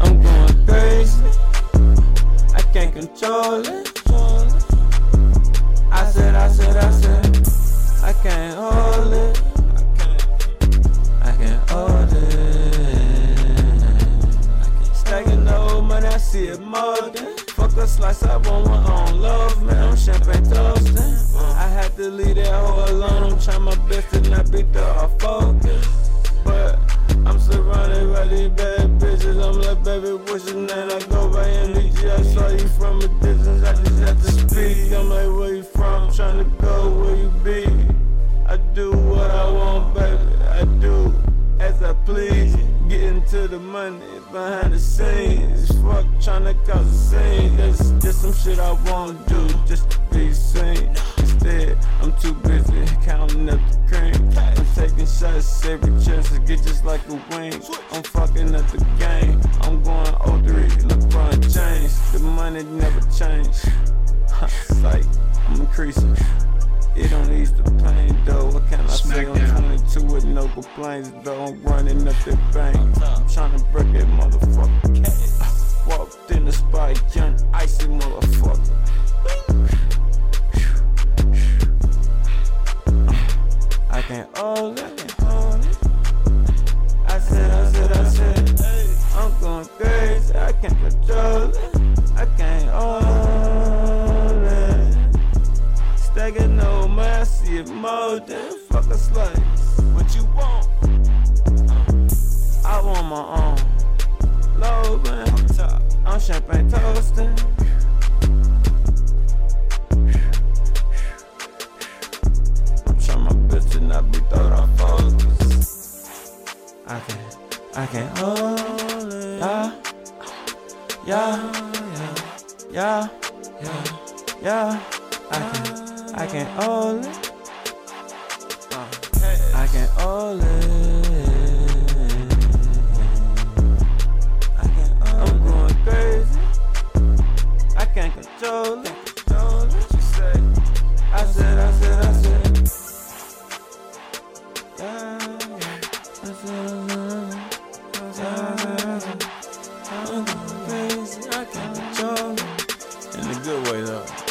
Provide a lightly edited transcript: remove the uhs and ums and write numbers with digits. I'm going crazy. I can't control it. I said. I can't hold it. I can't hold it. Stacking the old money, I see it mugging. Fuck a slice, I want my own love, man. I'm champagne toasting. I had to leave that hoe alone. I'm trying my best to not be thorough focus. But I'm surrounded by these bad bitches. I'm like, baby, what's your name? I go by MDG. I saw you from a distance. I just had to speak. I'm like, where you from? I'm trying to go where you be. I do what I want, baby. I do as I please. Getting to the money behind the scenes. Fuck trying to cause a scene. That's just some shit I won't do just to be seen. Instead, I'm too busy counting up the cream. I'm taking shots every chance to get just like a wing. I'm fucking up the game. I'm going 03, LeBron James. The money never changed. It's like I'm increasing. It don't ease the pain, though. What can I say? I'm 22 with no complaints, though. I'm running up that bank. I'm trying to break that motherfucker. Walked in the spot, young, icy motherfucker. I can't hold it. I said. I'm going crazy. I can't control it. I can't hold it. Stacking no mercy, it molded. Fuck a slice. What you want? I want my own. I'm champagne toasting. I'm trying my best to not be thought off focus. I can't hold it. Yeah. I can't hold it. I can't hold it. I said. I'm going crazy. I can't control it. In a good way, though.